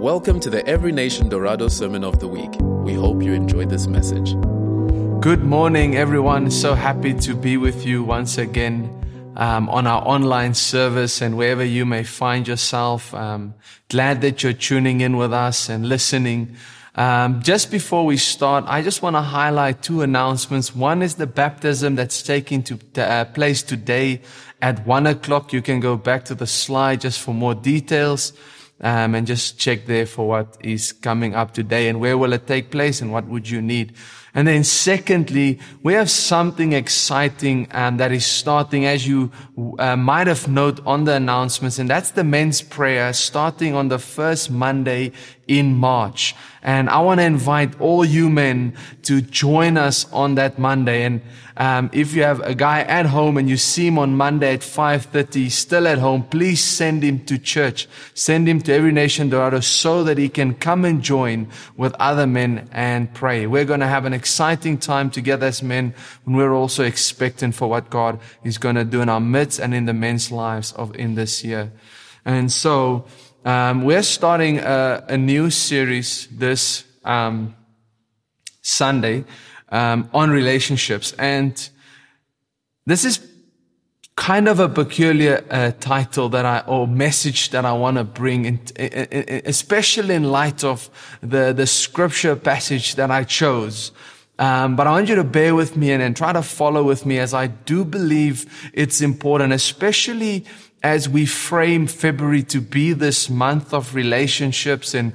Welcome to the Every Nation Dorado Sermon of the Week. We hope you enjoyed this message. Good morning, everyone. So happy to be with you once again on our online service and wherever you may find yourself. Glad that you're tuning in with us and listening. Just before we start, I just want to highlight two announcements. One is the baptism that's taking place today at 1 o'clock. You can go back to the slide just for more details and just check there for what is coming up today and where will it take place and what would you need. And then secondly, we have something exciting that is starting, as you might have noted on the announcements, and that's the men's prayer starting on the first Monday in March. And I want to invite all you men to join us on that Monday. And if you have a guy at home and you see him on Monday at 5:30 still at home, please send him to church. Send him to Every Nation Dorado so that he can come and join with other men and pray. We're going to have an exciting time together as men, and we're also expectant for what God is going to do in our midst and in the men's lives in this year. And so we're starting a new series this Sunday on relationships. And this is kind of a peculiar title or message that I want to bring in, especially in light of the scripture passage that I chose. But I want you to bear with me and try to follow with me, as I do believe it's important, especially as we frame February to be this month of relationships and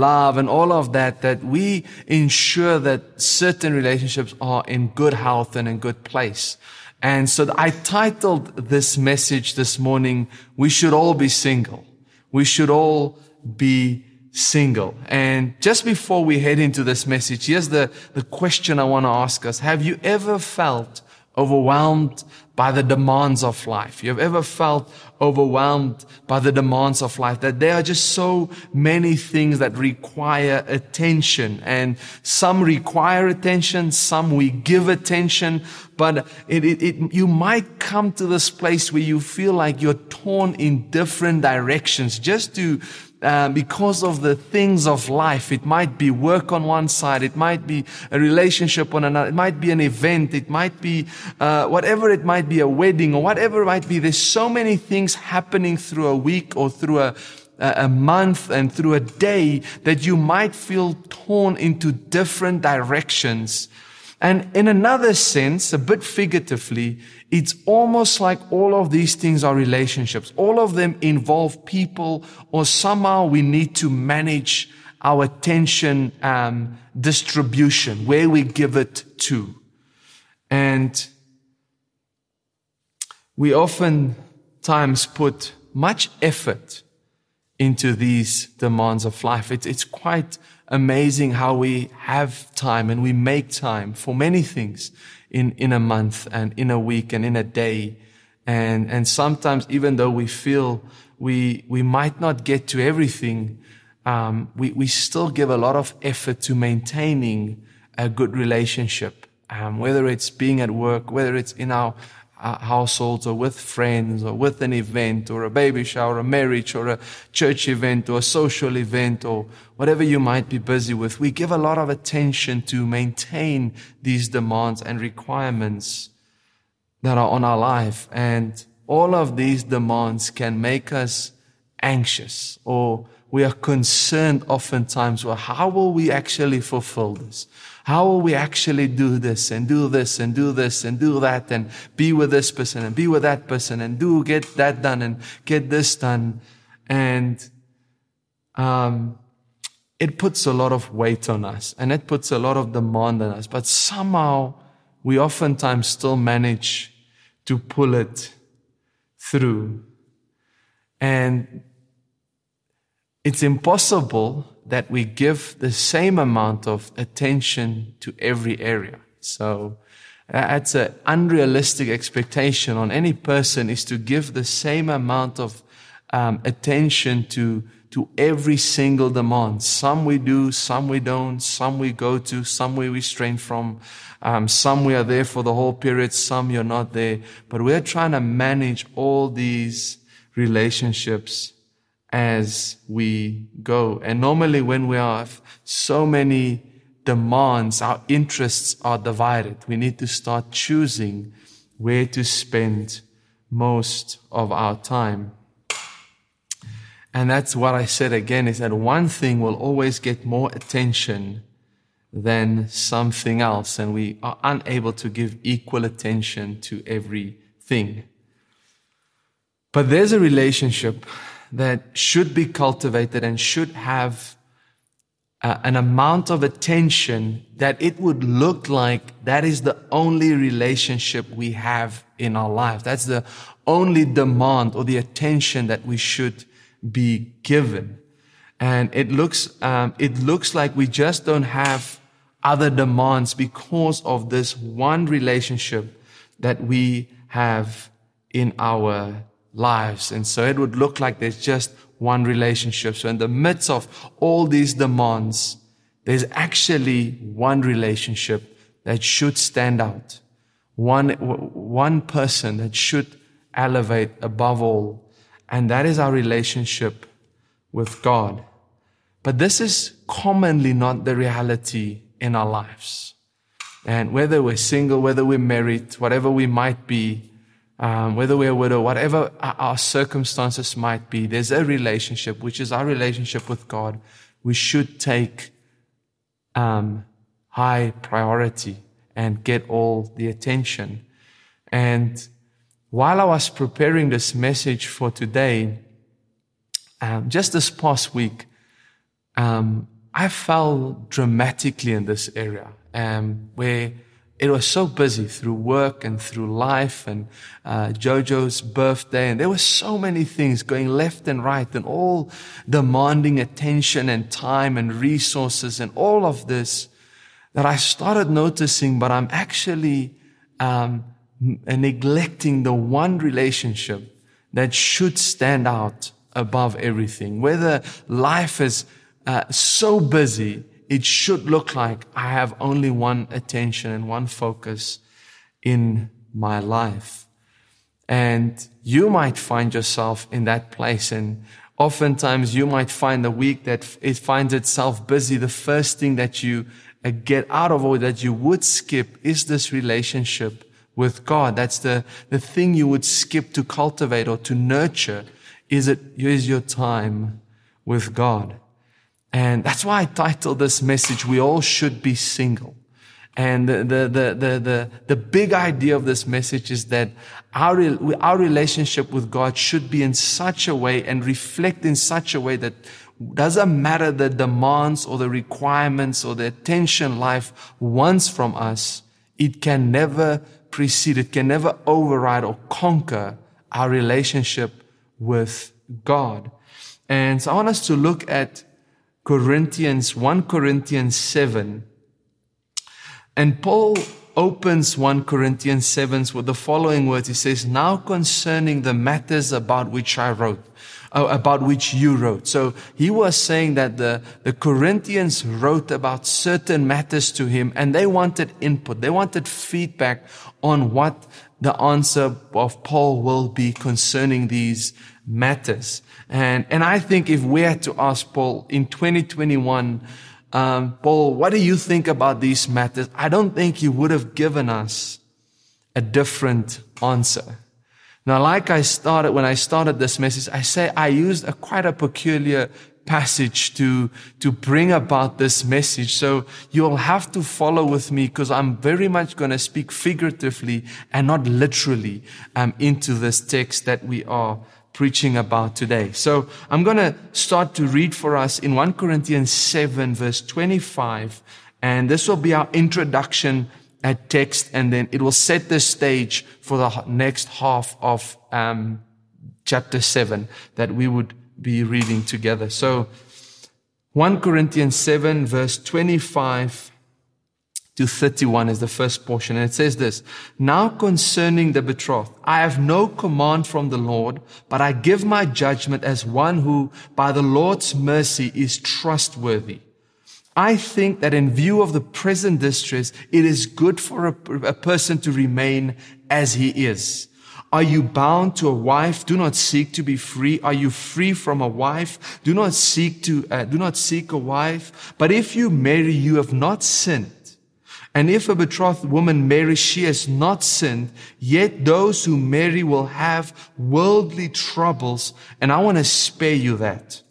love and all of that, that we ensure that certain relationships are in good health and in good place. And so I titled this message this morning, "We Should All Be Single." We should all be single. And just before we head into this message, here's the question I want to ask us. Have you ever felt overwhelmed by the demands of life? You have ever felt overwhelmed by the demands of life, that there are just so many things that require attention, and some require attention, some we give attention, but you might come to this place where you feel like you're torn in different directions just to because of the things of life. It might be work on one side, it might be a relationship on another, it might be an event, it might be whatever it might be, a wedding or whatever it might be. There's so many things happening through a week or through a month and through a day that you might feel torn into different directions. And in another sense, a bit figuratively, it's almost like all of these things are relationships. All of them involve people, or somehow we need to manage our attention distribution, where we give it to. And we oftentimes put much effort into these demands of life. It's quite amazing how we have time and we make time for many things in a month and in a week and in a day. And sometimes, even though we feel we might not get to everything, we still give a lot of effort to maintaining a good relationship, whether it's being at work, whether it's in our households or with friends or with an event or a baby shower, or a marriage or a church event or a social event or whatever you might be busy with. We give a lot of attention to maintain these demands and requirements that are on our life. And all of these demands can make us anxious, or we are concerned oftentimes, well, how will we actually fulfill this? How will we actually do this and do this and do this and do that and be with this person and be with that person and get that done and get this done? And it puts a lot of weight on us and it puts a lot of demand on us. But somehow we oftentimes still manage to pull it through. And it's impossible that we give the same amount of attention to every area. So that's an unrealistic expectation on any person, is to give the same amount of attention to every single demand. Some we do, some we don't, some we go to, some we restrain from, some we are there for the whole period, some you're not there. But we're trying to manage all these relationships as we go. And normally when we have so many demands, our interests are divided. We need to start choosing where to spend most of our time. And that's what I said again, is that one thing will always get more attention than something else, and we are unable to give equal attention to everything. But there's a relationship that should be cultivated and should have an amount of attention that it would look like that is the only relationship we have in our life. That's the only demand or the attention that we should be given. And it looks like we just don't have other demands because of this one relationship that we have in our lives. And so it would look like there's just one relationship. So in the midst of all these demands, there's actually one relationship that should stand out. One person that should elevate above all. And that is our relationship with God. But this is commonly not the reality in our lives. And whether we're single, whether we're married, whatever we might be, whether we're a widow, whatever our circumstances might be, there's a relationship, which is our relationship with God, we should take high priority and get all the attention. And while I was preparing this message for today, just this past week, I fell dramatically in this area, where it was so busy through work and through life and Jojo's birthday, and there were so many things going left and right and all demanding attention and time and resources and all of this, that I started noticing, but I'm actually neglecting the one relationship that should stand out above everything. Whether life is so busy, it should look like I have only one attention and one focus in my life. And you might find yourself in that place. And oftentimes you might find a week that it finds itself busy. The first thing that you get out of or that you would skip is this relationship with God. That's the thing you would skip to cultivate or to nurture, is your time with God. And that's why I titled this message, "We All Should Be Single." And the big idea of this message is that our relationship with God should be in such a way and reflect in such a way that doesn't matter the demands or the requirements or the attention life wants from us, it can never precede, it can never override or conquer our relationship with God. And so I want us to look at 1 Corinthians 7. And Paul opens 1 Corinthians 7 with the following words. He says, "Now concerning the matters about which I wrote," about which you wrote. So he was saying that the Corinthians wrote about certain matters to him, and they wanted input. They wanted feedback on what the answer of Paul will be concerning these matters. And I think if we had to ask Paul in 2021, Paul, what do you think about these matters? I don't think he would have given us a different answer. Now, when I started this message, I used quite a peculiar passage to bring about this message. So you'll have to follow with me, because I'm very much going to speak figuratively and not literally into this text that we are preaching about today. So I'm going to start to read for us in 1 Corinthians 7 verse 25, and this will be our introduction at text, and then it will set the stage for the next half of chapter 7 that we would be reading together. So 1 Corinthians 7 verse 25 to 31 is the first portion, and it says this: "Now concerning the betrothed, I have no command from the Lord, but I give my judgment as one who, by the Lord's mercy, is trustworthy. I think that in view of the present distress, it is good for a person to remain as he is. Are you bound to a wife? Do not seek to be free. Are you free from a wife? Do not seek a wife. But if you marry, you have not sinned. And if a betrothed woman marries, she has not sinned. Yet those who marry will have worldly troubles. And I want to spare you that.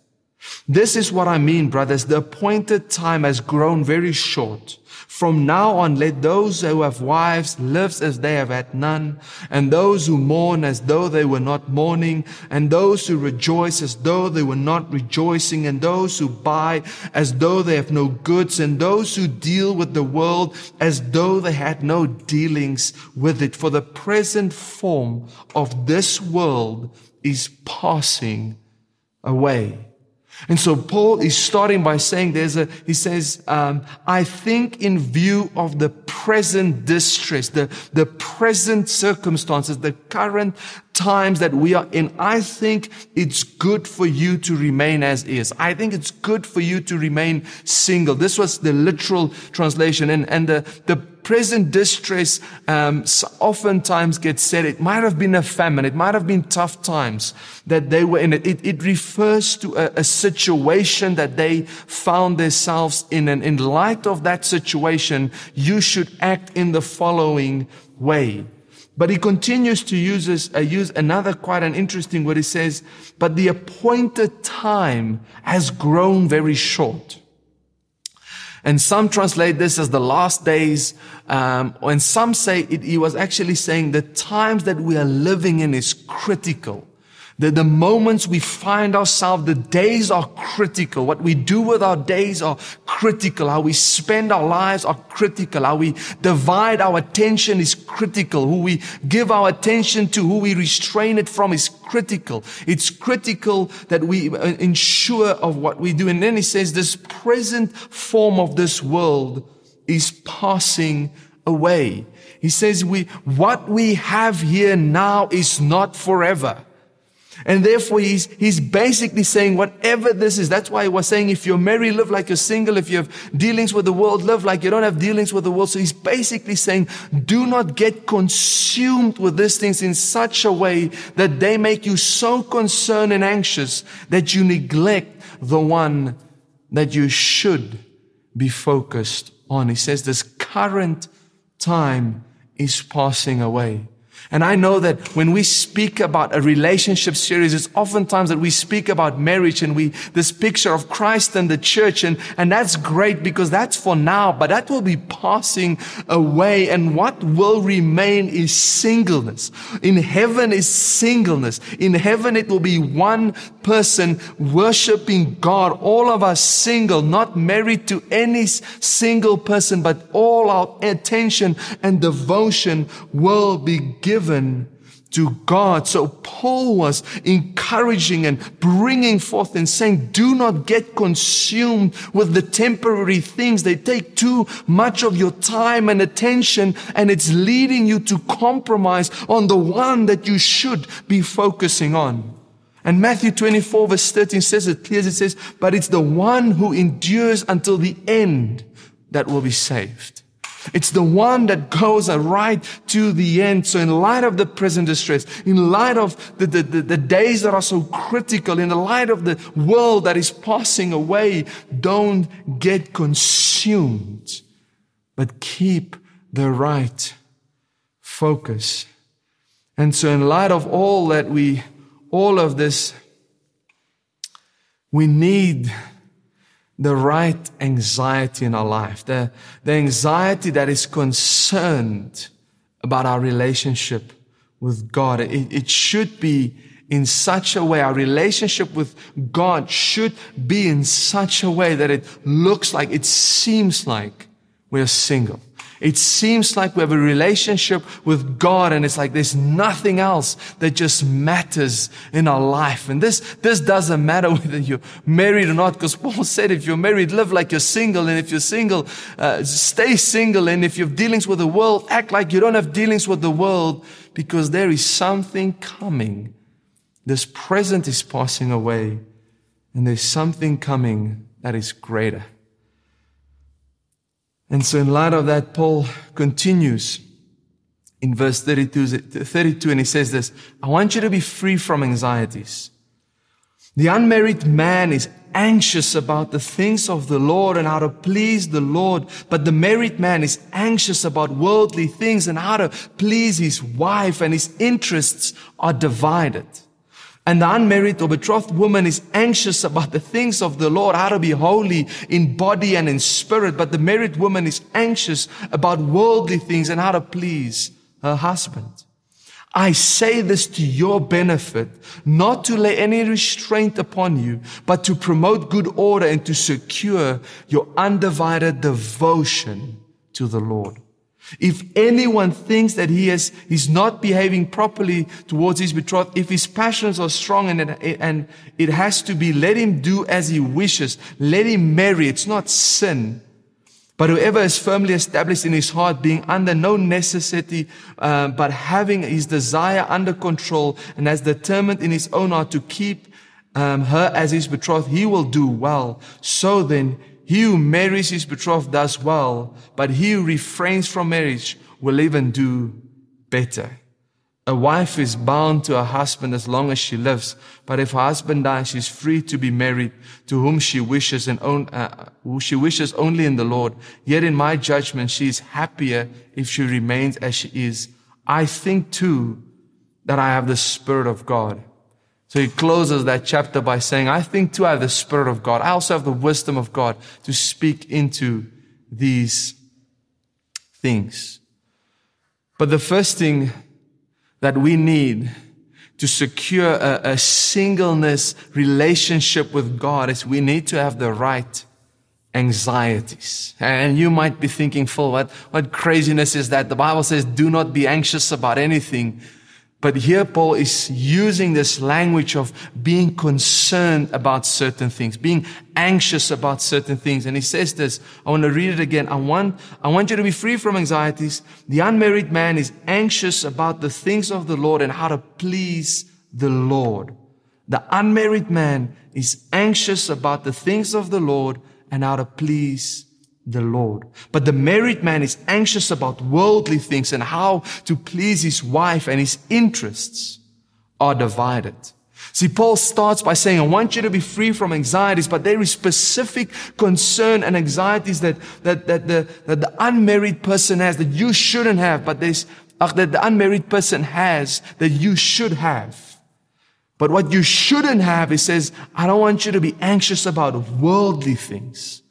This is what I mean, brothers. The appointed time has grown very short. From now on, let those who have wives live as they have had none, and those who mourn as though they were not mourning, and those who rejoice as though they were not rejoicing, and those who buy as though they have no goods, and those who deal with the world as though they had no dealings with it. For the present form of this world is passing away. And so Paul is starting by saying I think in view of the present distress, the present circumstances, the current times that we are in, I think it's good for you to remain as is. I think it's good for you to remain single. This was the literal translation. And the present distress oftentimes gets said, it might have been a famine, it might have been tough times that they were in. It refers to a situation that they found themselves in. And in light of that situation, you should act in the following way. But he continues to use another quite an interesting word. He says, but the appointed time has grown very short. And some translate this as the last days. And some say he was actually saying the times that we are living in is critical. The moments we find ourselves, the days are critical. What we do with our days are critical. How we spend our lives are critical. How we divide our attention is critical. Who we give our attention to, who we restrain it from is critical. It's critical that we ensure of what we do. And then he says this present form of this world is passing away. He says what we have here now is not forever. And therefore, he's basically saying whatever this is. That's why he was saying if you're married, live like you're single. If you have dealings with the world, live like you don't have dealings with the world. So he's basically saying do not get consumed with these things in such a way that they make you so concerned and anxious that you neglect the one that you should be focused on. He says this current time is passing away. And I know that when we speak about a relationship series, it's oftentimes that we speak about marriage and this picture of Christ and the church. And that's great because that's for now, but that will be passing away. And what will remain is singleness. In heaven is singleness. In heaven, it will be one person worshiping God. All of us single, not married to any single person, but all our attention and devotion will be given to God. So Paul was encouraging and bringing forth and saying, do not get consumed with the temporary things. They take too much of your time and attention, and it's leading you to compromise on the one that you should be focusing on. And Matthew 24 verse 13 says it clearly. It says, but it's the one who endures until the end that will be saved. It's the one that goes right to the end. So in light of the present distress, in light of the days that are so critical, in the light of the world that is passing away, don't get consumed, but keep the right focus. And so in light of all of this, we need the right anxiety in our life, the anxiety that is concerned about our relationship with God. It should be in such a way, our relationship with God should be in such a way that it looks like, it seems like we're single. It seems like we have a relationship with God, and it's like there's nothing else that just matters in our life. And this doesn't matter whether you're married or not, because Paul said if you're married, live like you're single, and if you're single, stay single, and if you have dealings with the world, act like you don't have dealings with the world, because there is something coming. This present is passing away, and there's something coming that is greater. And so in light of that, Paul continues in verse 32, and he says this, I want you to be free from anxieties. The unmarried man is anxious about the things of the Lord and how to please the Lord, but the married man is anxious about worldly things and how to please his wife, and his interests are divided. And the unmarried or betrothed woman is anxious about the things of the Lord, how to be holy in body and in spirit, but the married woman is anxious about worldly things and how to please her husband. I say this to your benefit, not to lay any restraint upon you, but to promote good order and to secure your undivided devotion to the Lord. If anyone thinks that he's not behaving properly towards his betrothed, if his passions are strong and it has to be, let him do as he wishes. Let him marry. It's not sin. But whoever is firmly established in his heart, being under no necessity, but having his desire under control, and has determined in his own heart to keep her as his betrothed, he will do well. So then, he who marries his betrothed does well, but he who refrains from marriage will even do better. A wife is bound to her husband as long as she lives, but if her husband dies, she is free to be married to whom she wishes only in the Lord. Yet in my judgment, she is happier if she remains as she is. I think too that I have the Spirit of God. So he closes that chapter by saying, I think too I have the Spirit of God. I also have the wisdom of God to speak into these things. But the first thing that we need to secure a singleness relationship with God is we need to have the right anxieties. And you might be thinking, Phil, what craziness is that? The Bible says, do not be anxious about anything. But here Paul is using this language of being concerned about certain things, being anxious about certain things. And he says this, I want to read it again. I want you to be free from anxieties. The unmarried man is anxious about the things of the Lord and how to please the Lord. The unmarried man is anxious about the things of the Lord and how to please the Lord. But the married man is anxious about worldly things and how to please his wife, and his interests are divided. See, Paul starts by saying, I want you to be free from anxieties, but there is specific concern and anxieties that the unmarried person has that you shouldn't have, but that the unmarried person has that you should have. But what you shouldn't have, he says, I don't want you to be anxious about worldly things,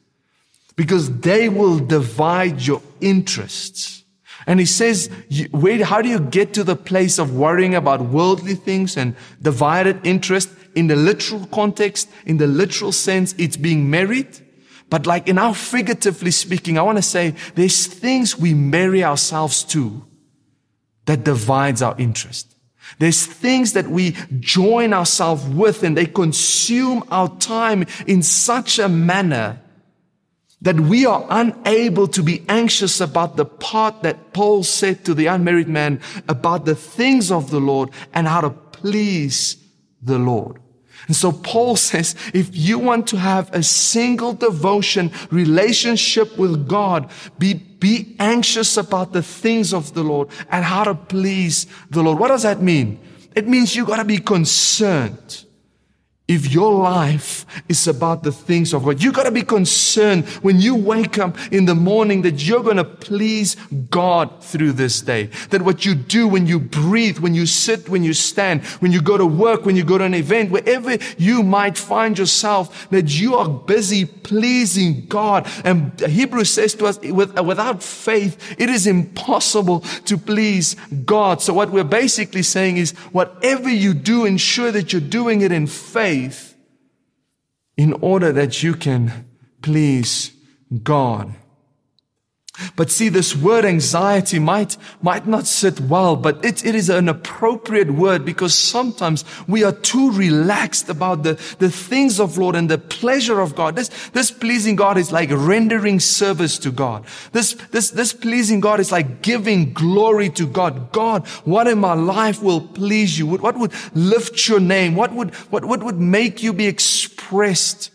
because they will divide your interests. And he says, how do you get to the place of worrying about worldly things and divided interest? In the literal context, in the literal sense, it's being married. But like in our figuratively speaking, I want to say there's things we marry ourselves to that divides our interest. There's things that we join ourselves with, and they consume our time in such a manner that we are unable to be anxious about the part that Paul said to the unmarried man about the things of the Lord and how to please the Lord. And so Paul says, if you want to have a single devotion relationship with God, be anxious about the things of the Lord and how to please the Lord. What does that mean? It means you got to be concerned. If your life is about the things of God, you got to be concerned when you wake up in the morning that you're going to please God through this day. That what you do when you breathe, when you sit, when you stand, when you go to work, when you go to an event, wherever you might find yourself, that you are busy pleasing God. And Hebrews says to us, without faith, it is impossible to please God. So what we're basically saying is, whatever you do, ensure that you're doing it in faith, in order that you can please God. But see, this word anxiety might not sit well, but it is an appropriate word, because sometimes we are too relaxed about the things of Lord and the pleasure of God. This pleasing God is like rendering service to God. This pleasing God is like giving glory to God. God, what in my life will please you? What would lift your name? What would make you be expressed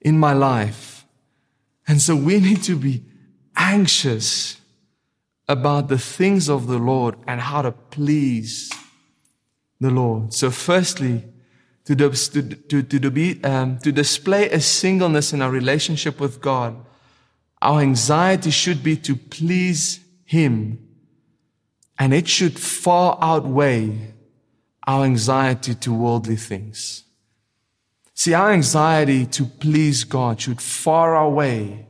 in my life? And so we need to be anxious about the things of the Lord and how to please the Lord. So firstly, to display a singleness in our relationship with God, our anxiety should be to please Him, and it should far outweigh our anxiety to worldly things. See, our anxiety to please God should far outweigh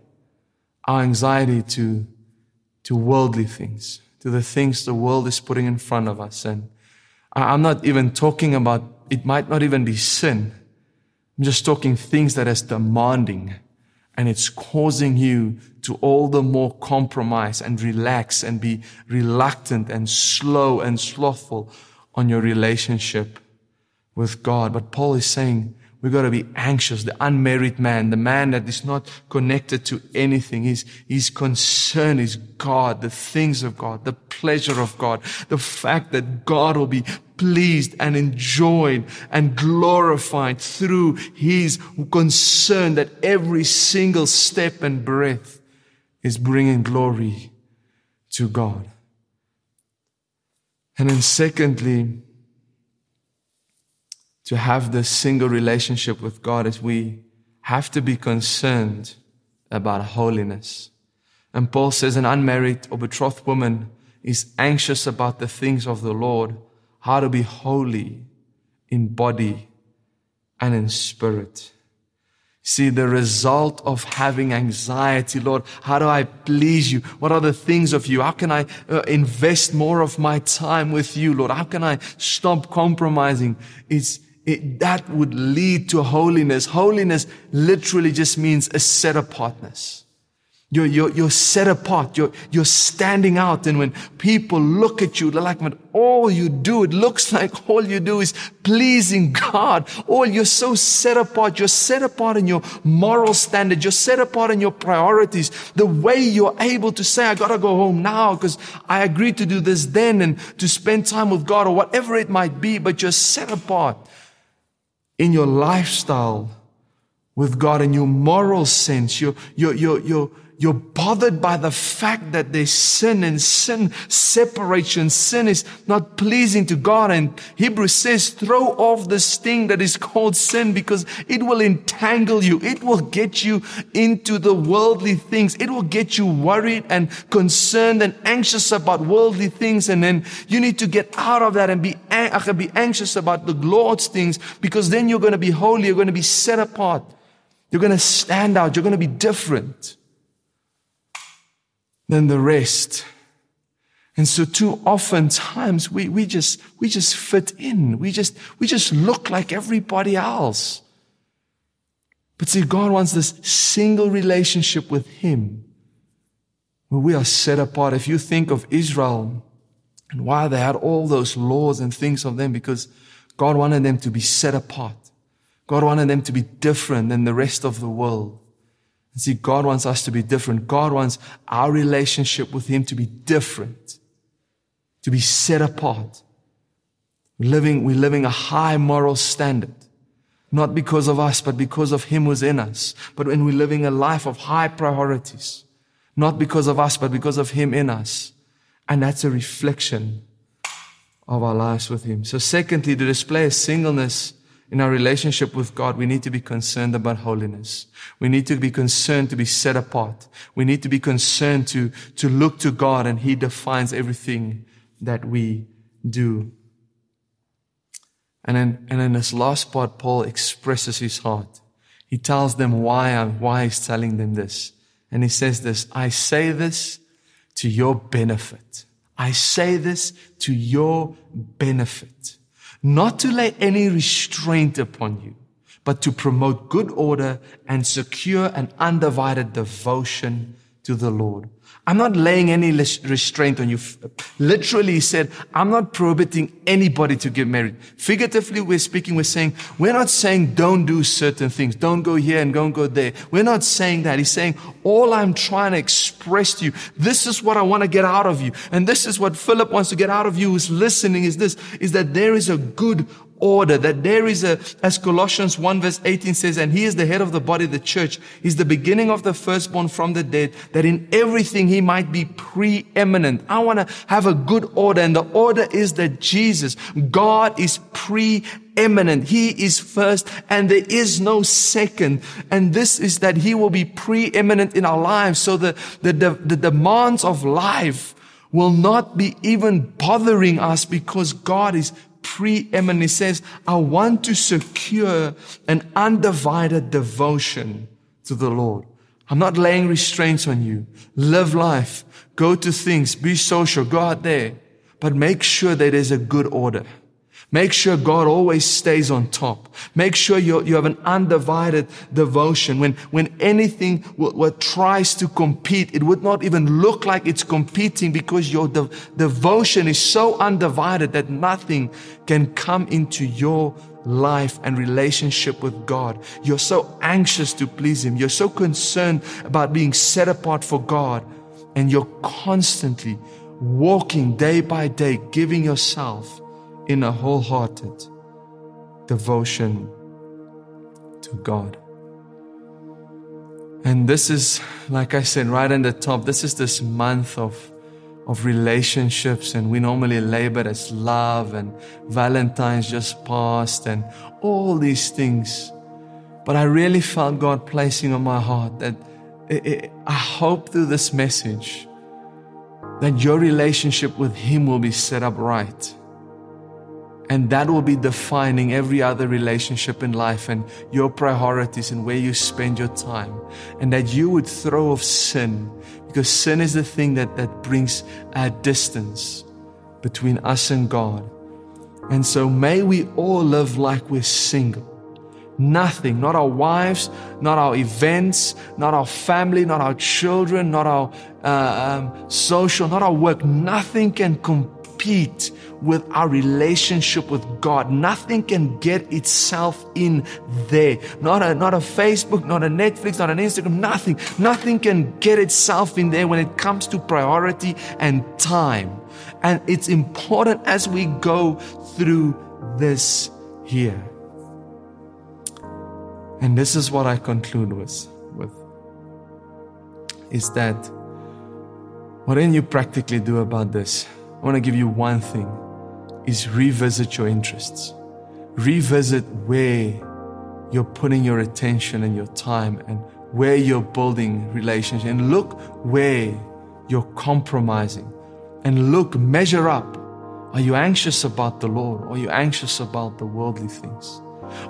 our anxiety to worldly things, to the things the world is putting in front of us. And I'm not even talking about, it might not even be sin. I'm just talking things that is demanding, and it's causing you to all the more compromise and relax and be reluctant and slow and slothful on your relationship with God. But Paul is saying we've got to be anxious. The unmarried man, the man that is not connected to anything, his concern is God, the things of God, the pleasure of God, the fact that God will be pleased and enjoyed and glorified through his concern that every single step and breath is bringing glory to God. And then secondly, to have this single relationship with God is we have to be concerned about holiness. And Paul says an unmarried or betrothed woman is anxious about the things of the Lord, how to be holy in body and in spirit. See, the result of having anxiety, Lord, how do I please you? What are the things of you? How can I invest more of my time with you, Lord? How can I stop compromising? That would lead to holiness. Holiness literally just means a set apartness. You're set apart. You're standing out. And when people look at you, they're like, man, all you do, it looks like all you do is pleasing God. Oh, you're so set apart. You're set apart in your moral standard. You're set apart in your priorities. The way you're able to say, I gotta go home now because I agreed to do this then and to spend time with God or whatever it might be, but you're set apart in your lifestyle with God in your moral sense. You're bothered by the fact that there's sin, and sin separates you, and sin is not pleasing to God. And Hebrews says, throw off this thing that is called sin, because it will entangle you. It will get you into the worldly things. It will get you worried and concerned and anxious about worldly things. And then you need to get out of that and be anxious about the Lord's things, because then you're going to be holy. You're going to be set apart. You're going to stand out. You're going to be different than the rest. And so too often times we just fit in. We just look like everybody else. But see, God wants this single relationship with Him where we are set apart. If you think of Israel and why they had all those laws and things of them, because God wanted them to be set apart. God wanted them to be different than the rest of the world. See, God wants us to be different. God wants our relationship with Him to be different, to be set apart. We're living a high moral standard, not because of us, but because of Him who's in us. But when we're living a life of high priorities, not because of us, but because of Him in us. And that's a reflection of our lives with Him. So secondly, to display a singleness in our relationship with God, we need to be concerned about holiness. We need to be concerned to be set apart. We need to be concerned to look to God, and He defines everything that we do. And in this last part, Paul expresses his heart. He tells them why he's telling them this. And he says this, I say this to your benefit. I say this to your benefit. Not to lay any restraint upon you, but to promote good order and secure an undivided devotion to the Lord. I'm not laying any restraint on you. Literally, he said, I'm not prohibiting anybody to get married. Figuratively, we're not saying don't do certain things. Don't go here and don't go there. We're not saying that. He's saying, all I'm trying to express to you, this is what I want to get out of you. And this is what Philip wants to get out of you who's listening, is that there is a good order, that there is as Colossians 1 verse 18 says, and he is the head of the body, the church. He's the beginning of the firstborn from the dead, that in everything he might be preeminent. I want to have a good order, and the order is that Jesus, God, is preeminent. He is first and there is no second. And this is that he will be preeminent in our lives. So the demands of life will not be even bothering us because God is preeminent. He says, I want to secure an undivided devotion to the Lord. I'm not laying restraints on you. Live life. Go to things. Be social. Go out there. But make sure that there's a good order. Make sure God always stays on top. Make sure you have an undivided devotion. When anything what tries to compete, it would not even look like it's competing because your devotion is so undivided that nothing can come into your life and relationship with God. You're so anxious to please Him. You're so concerned about being set apart for God. And you're constantly walking day by day, giving yourself in a wholehearted devotion to God. And this is, like I said, right at the top, this is this month of relationships, and we normally label it as love, and Valentine's just passed, and all these things. But I really felt God placing on my heart that I hope through this message that your relationship with Him will be set up right. And that will be defining every other relationship in life and your priorities and where you spend your time. And that you would throw off sin, because sin is the thing that brings a distance between us and God. And so may we all live like we're single. Nothing, not our wives, not our events, not our family, not our children, not our social, not our work. Nothing can compete with our relationship with God. Nothing can get itself in there. Not a Facebook, not a Netflix, not an Instagram, nothing. Nothing can get itself in there when it comes to priority and time. And it's important as we go through this here. And this is what I conclude with is that, what can you practically do about this? I want to give you one thing. Is revisit your interests. Revisit where you're putting your attention and your time and where you're building relationships. And look where you're compromising. And look, measure up. Are you anxious about the Lord? Or are you anxious about the worldly things?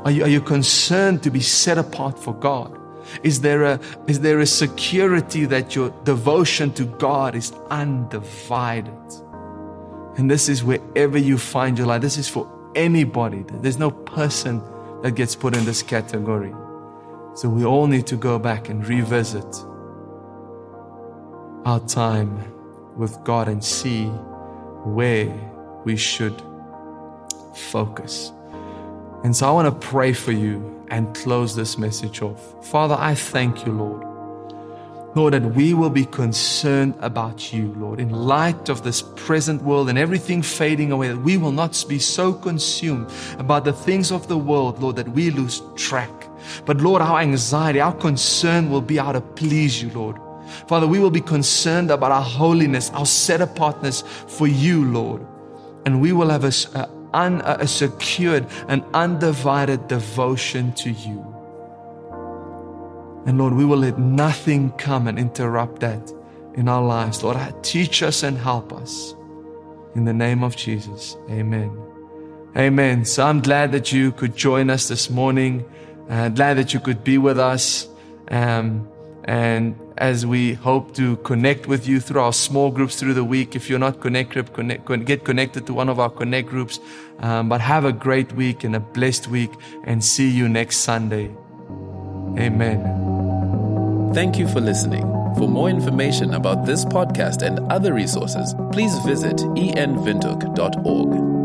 Are you concerned to be set apart for God? Is there a security that your devotion to God is undivided? And this is wherever you find your life. This is for anybody. There's no person that gets put in this category. So we all need to go back and revisit our time with God and see where we should focus. And so I want to pray for you and close this message off. Father, I thank you, Lord. Lord, that we will be concerned about you, Lord, in light of this present world and everything fading away, that we will not be so consumed about the things of the world, Lord, that we lose track. But Lord, our anxiety, our concern will be how to please you, Lord. Father, we will be concerned about our holiness, our set-apartness for you, Lord. And we will have a secured and undivided devotion to you. And Lord, we will let nothing come and interrupt that in our lives. Lord, teach us and help us. In the name of Jesus, amen. Amen. So I'm glad that you could join us this morning. Glad that you could be with us. And as we hope to connect with you through our small groups through the week, if you're not get connected to one of our connect groups. But have a great week and a blessed week, and see you next Sunday. Amen. Thank you for listening. For more information about this podcast and other resources, please visit envintok.org.